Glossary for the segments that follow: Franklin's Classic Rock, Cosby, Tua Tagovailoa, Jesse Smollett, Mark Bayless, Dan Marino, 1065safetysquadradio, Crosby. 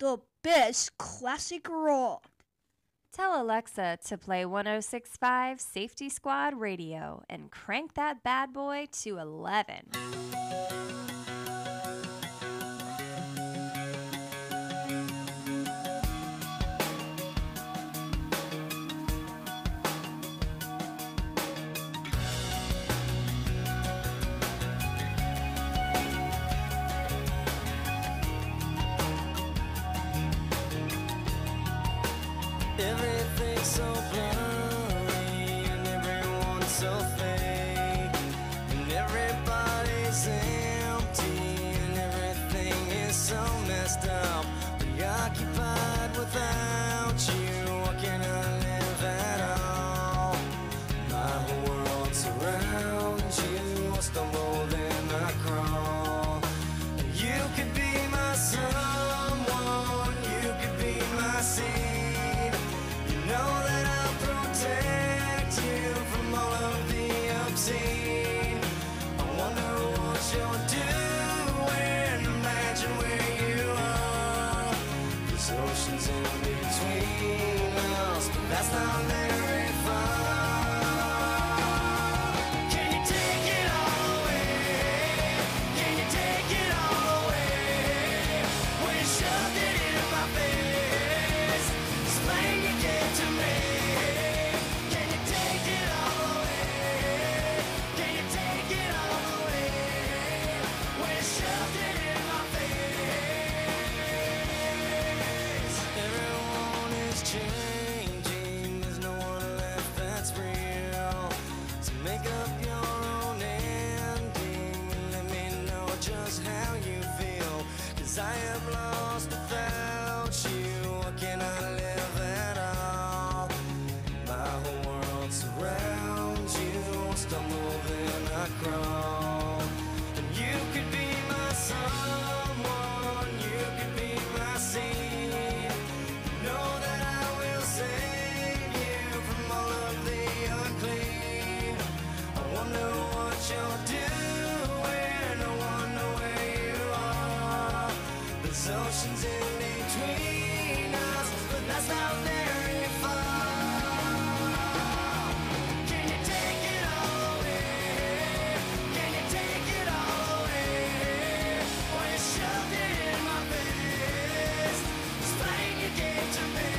the best classic rock. Tell Alexa to play 1065 Safety Squad Radio and crank that bad boy to 11. Everything's so blurry and everyone's so fake, and everybody's empty and everything is so messed up. Preoccupied without you, what can I live at all? My whole world surrounds you, I stumble then I crawl. You could be my someone, you could be my sea. I am lost without you, what can I live at all? My whole world surrounds you, I stumble then I crawl. And you could be my someone, you could be my seed. Know that I will save you from all of the unclean. I wonder what you'll do. Oceans in between us, but that's not very far. Can you take it all away? Can you take it all away? Or you shoved it in my face, this pain you gave to me.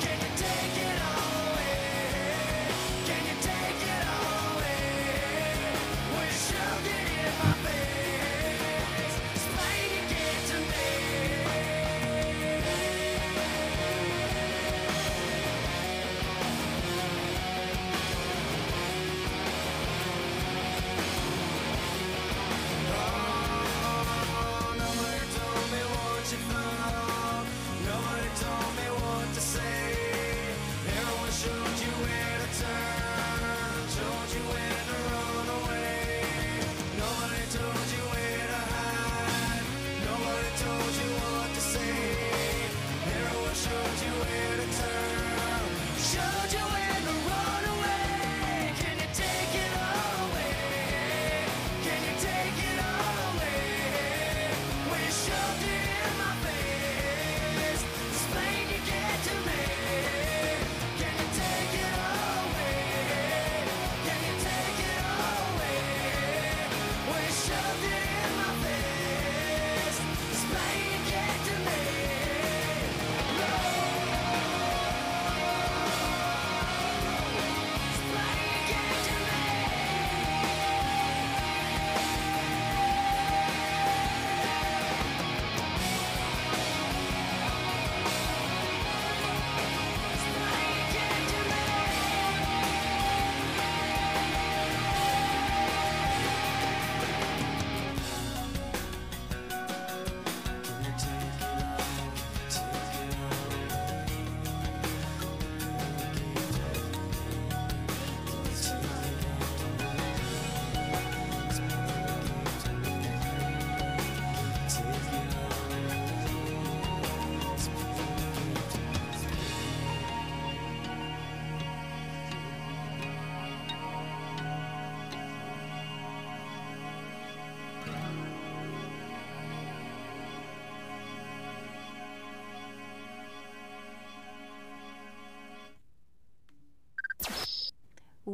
Can you take it all away? Can you take it all away? Or you shoved it in my face.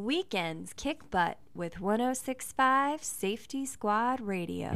Weekends Kick Butt with 1065 Safety Squad Radio.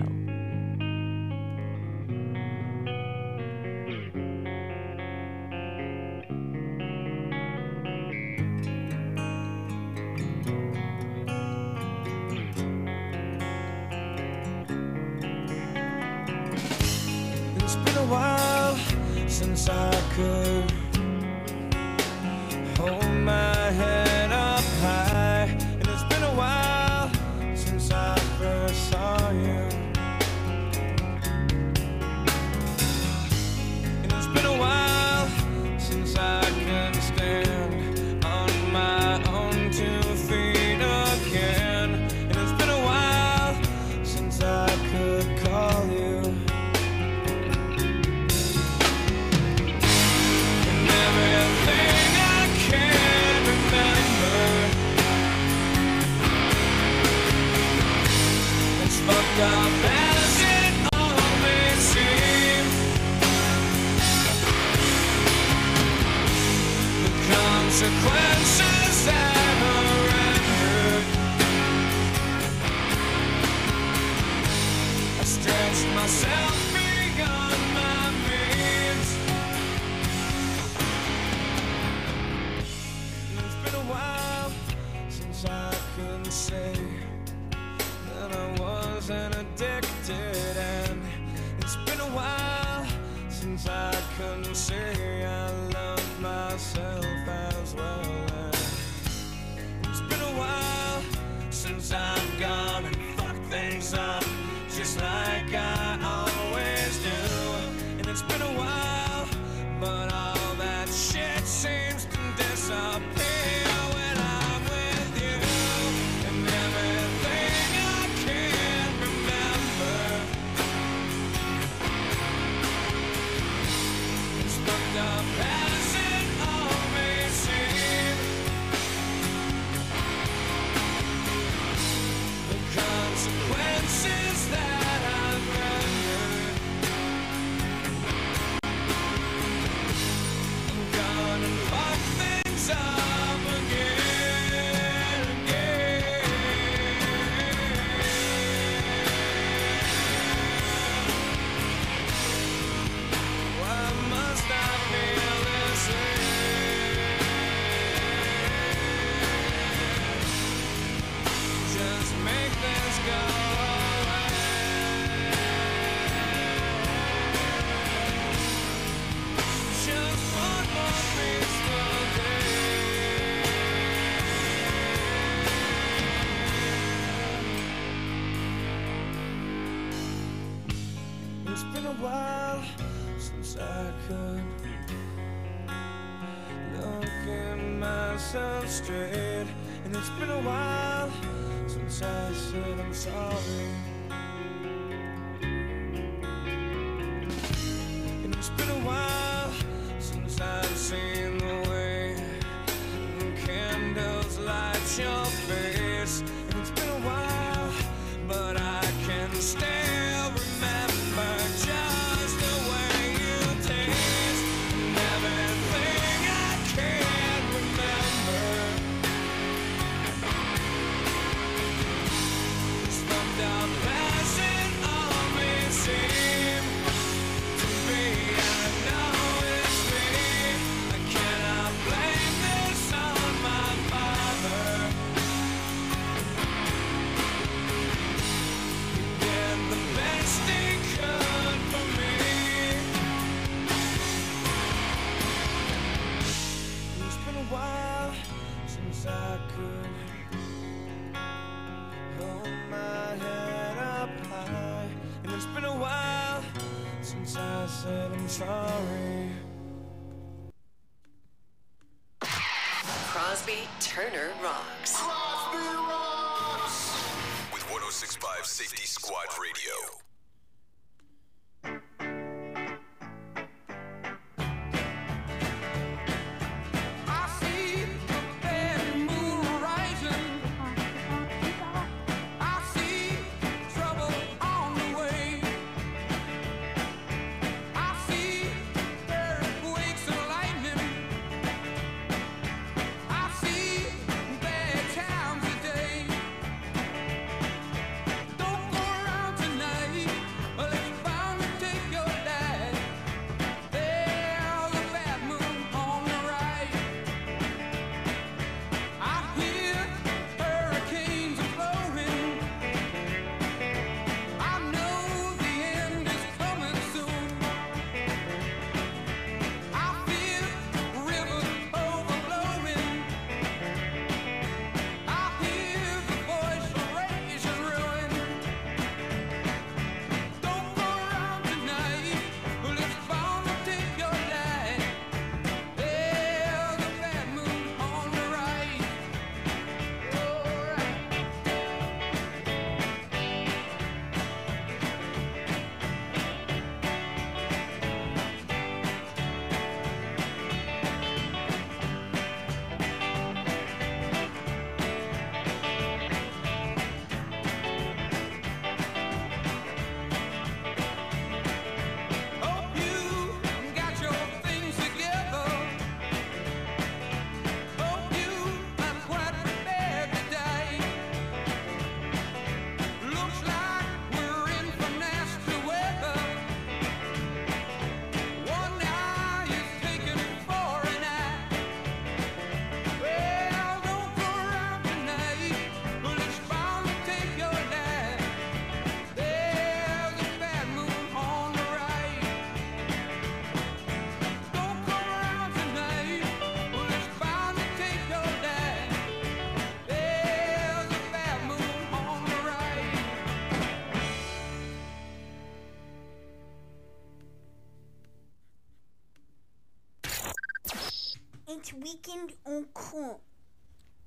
It's Weekend Encore.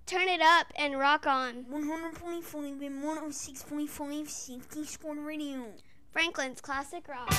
Turn it up and rock on. 100.5 and 106.5 Safety Squad Radio. Franklin's Classic Rock.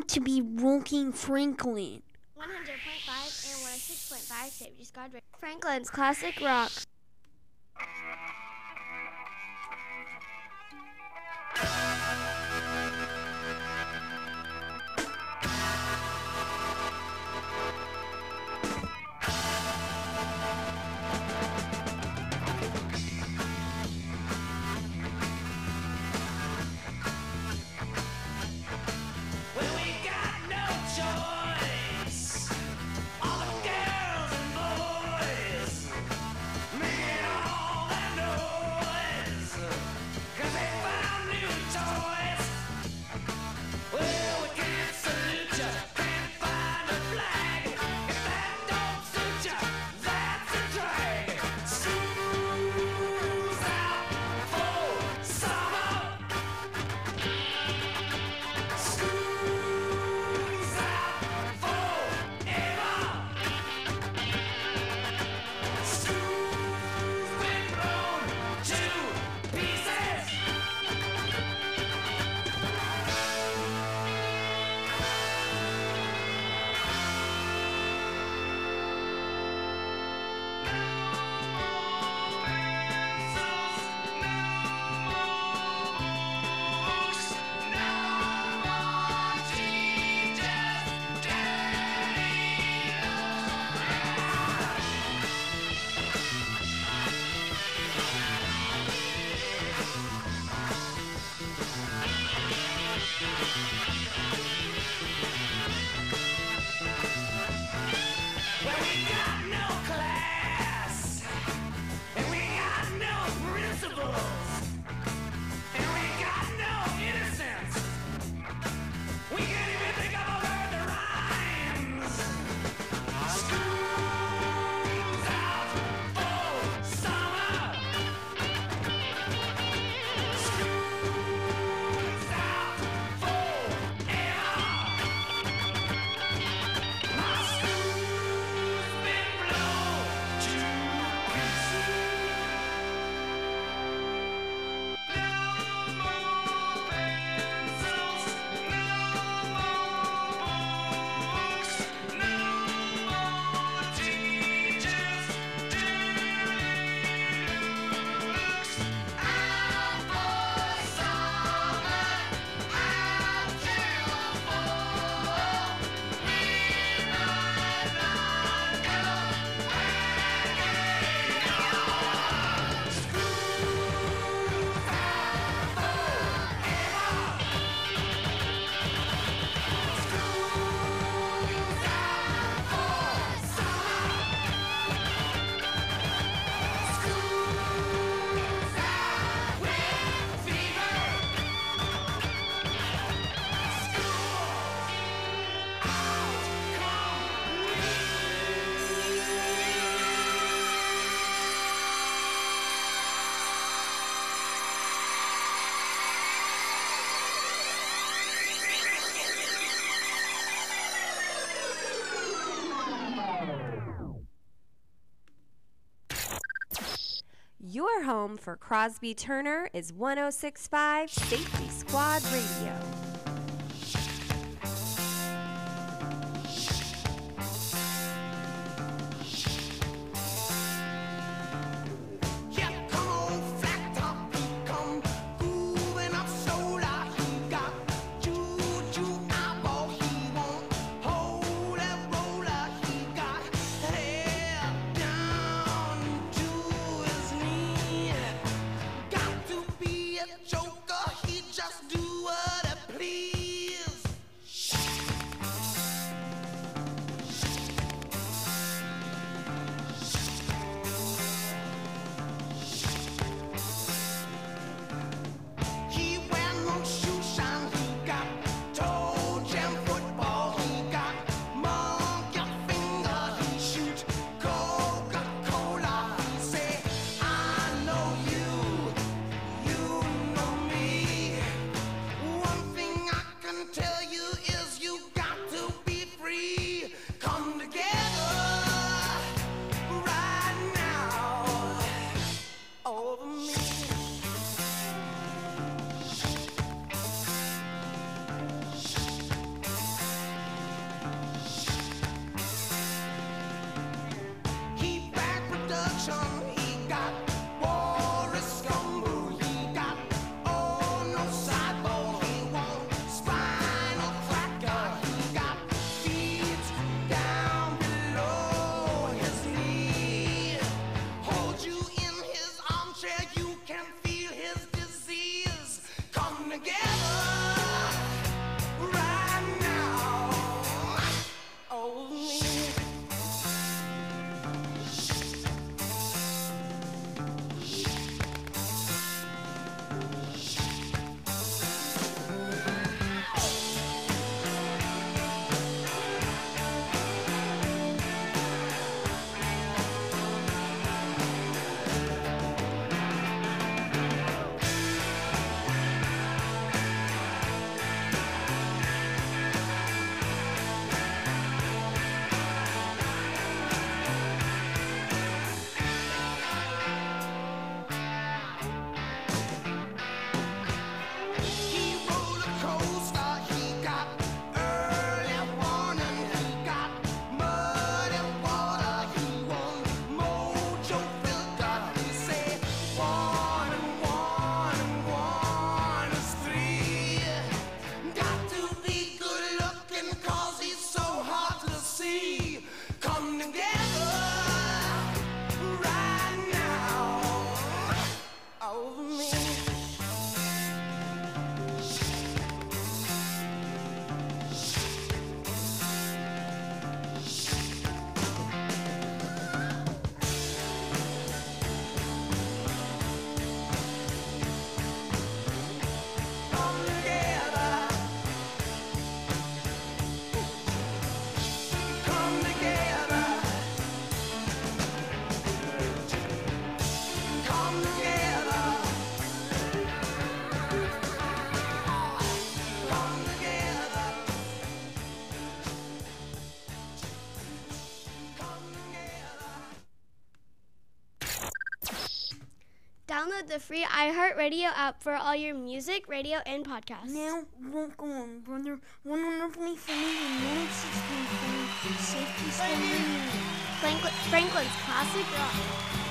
proud to be rocking Franklin. 100.5 and 106.5 Safety Squad Radio. Franklin's Classic Rock. Your home for Crosby Turner is 1065 Safety Squad Radio. Joker, he just do what it Download the free iHeartRadio app for all your music, radio, and podcasts. Now, won't go on, brother. One wonderfully familiar 1065 Safety Squadradio. Franklin's Classic Rock.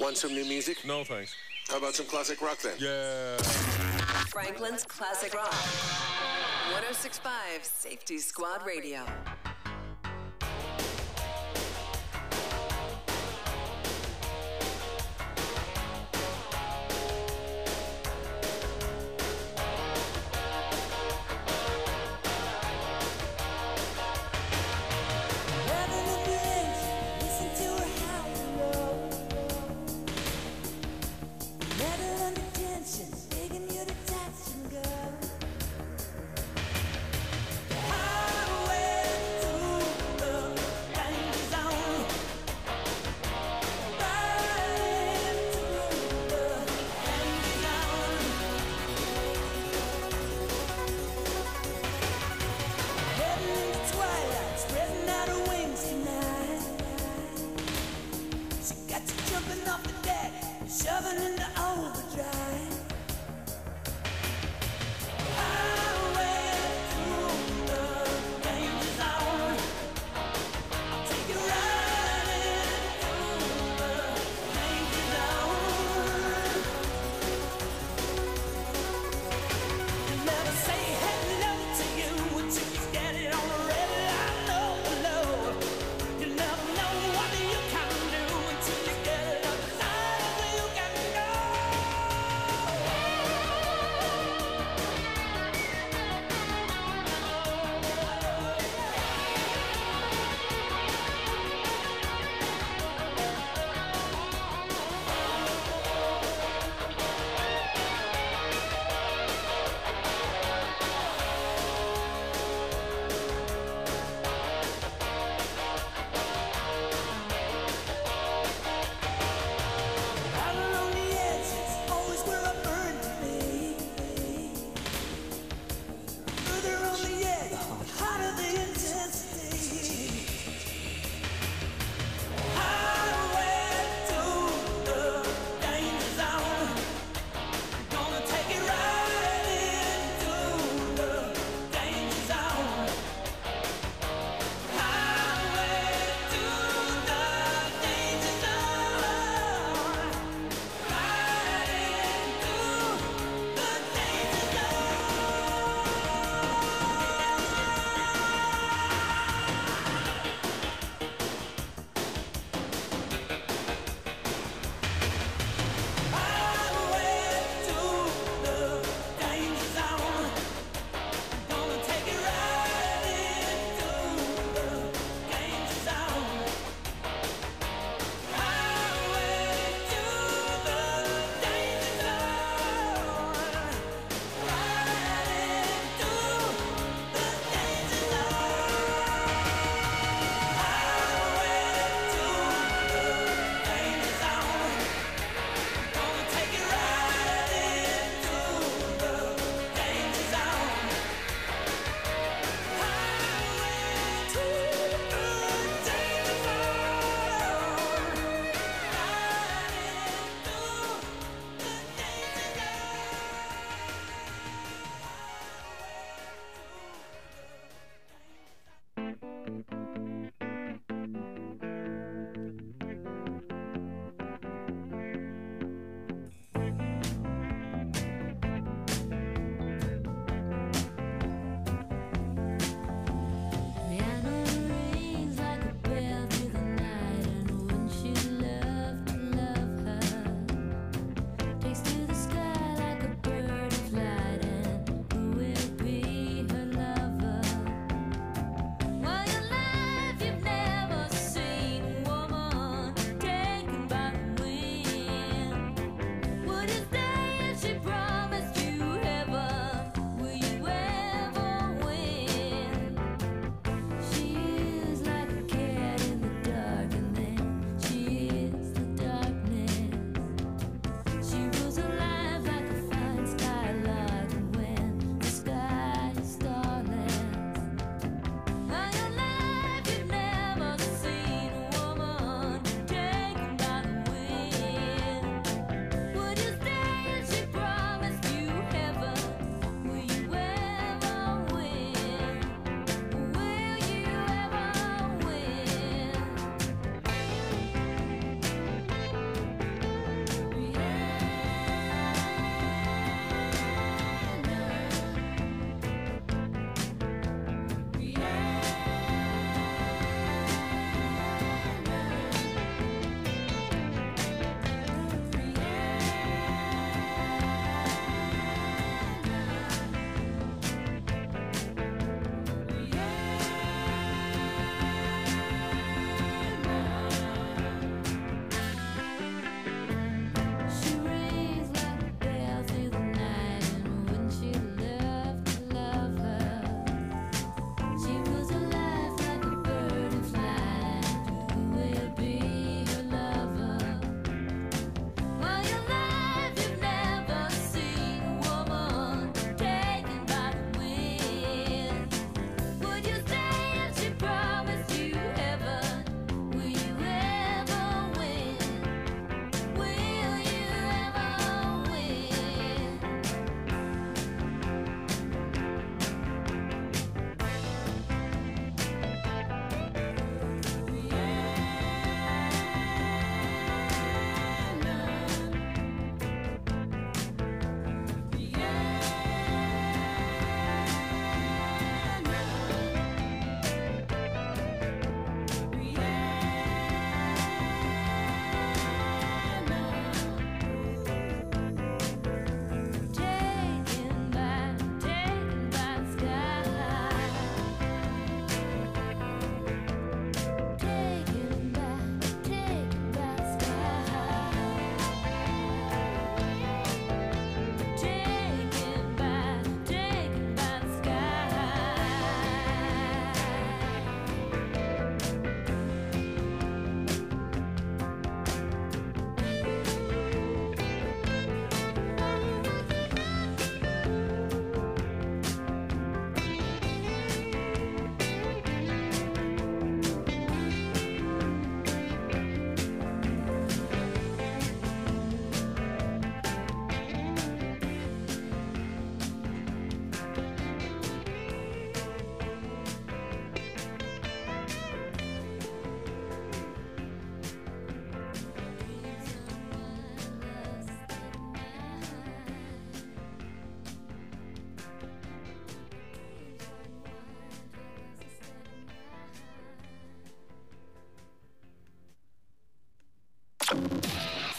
Want some new music? No, thanks. How about some classic rock then? Yeah. Franklin's Classic Rock. 1065 Safety Squad Radio.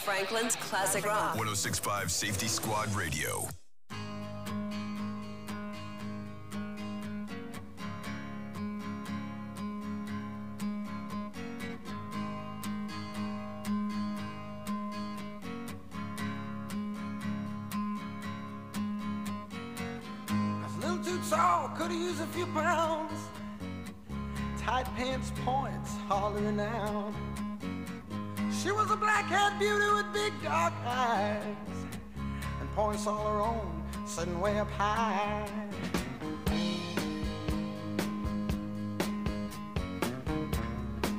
Franklin's Classic Rock. 1065 Safety Squad Radio. Tall, could've used a few pounds. Tight pants, points, hollering out. She was a black-haired beauty with big dark eyes and points all her own, sitting way up high.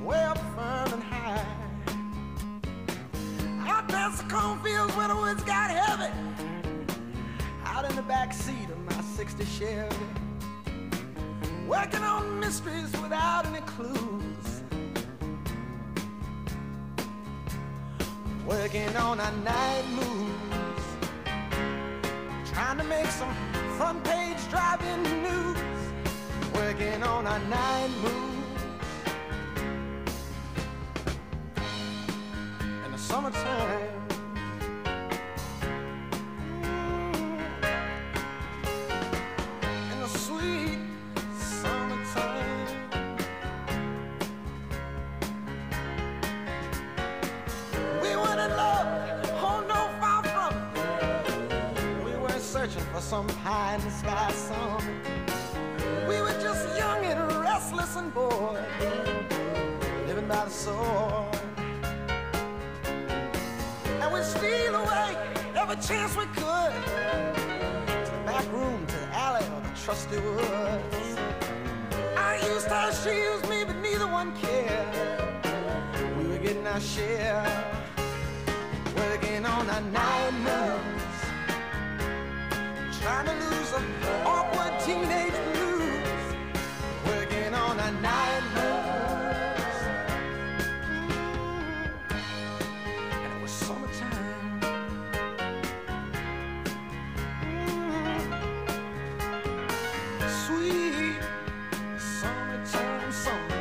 Way up firm and high. Out past the cornfields where the woods got heavy. Out in the back seat of my 60 Chevy, working on mysteries without any clues, working on our night moves, trying to make some front page driving news, working on our night moves. In the summertime, for some pie in the sky song. We were just young and restless and bored, living by the sword. And we'd steal away every chance we could, to the back room, to the alley, or the trusty woods. I used her, she used me, but neither one cared. We were getting our share, working on our night moves, trying to lose an awkward teenage blues, working on a night moves. And it was summertime. Sweet summertime, summertime.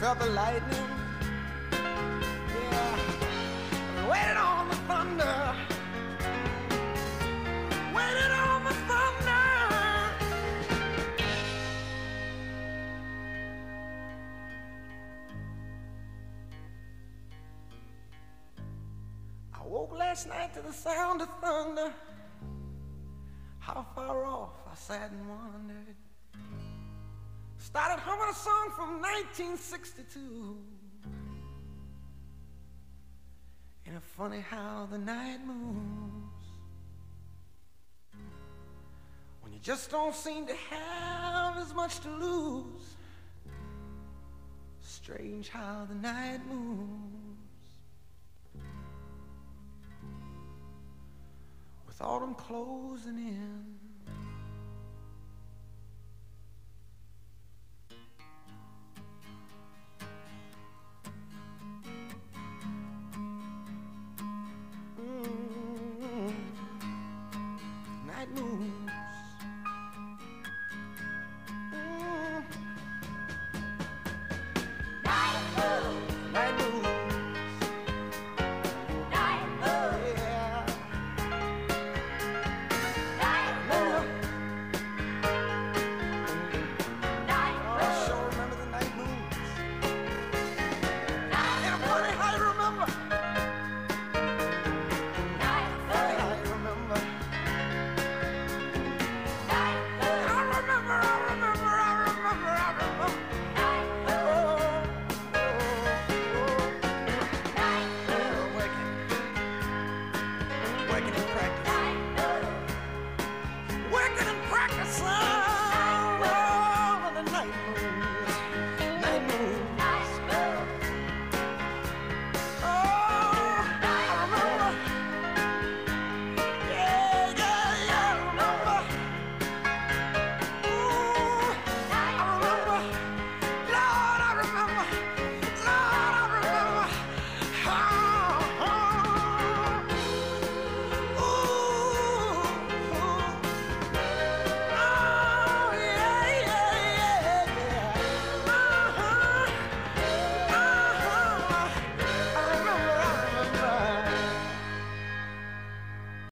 Felt the lightning, yeah, waited on the thunder, waited on the thunder. I woke last night to the sound of thunder. How far off I sat and wondered. Started humming a song from 1962. And it's funny how the night moves, when you just don't seem to have as much to lose. Strange how the night moves. With autumn closing in,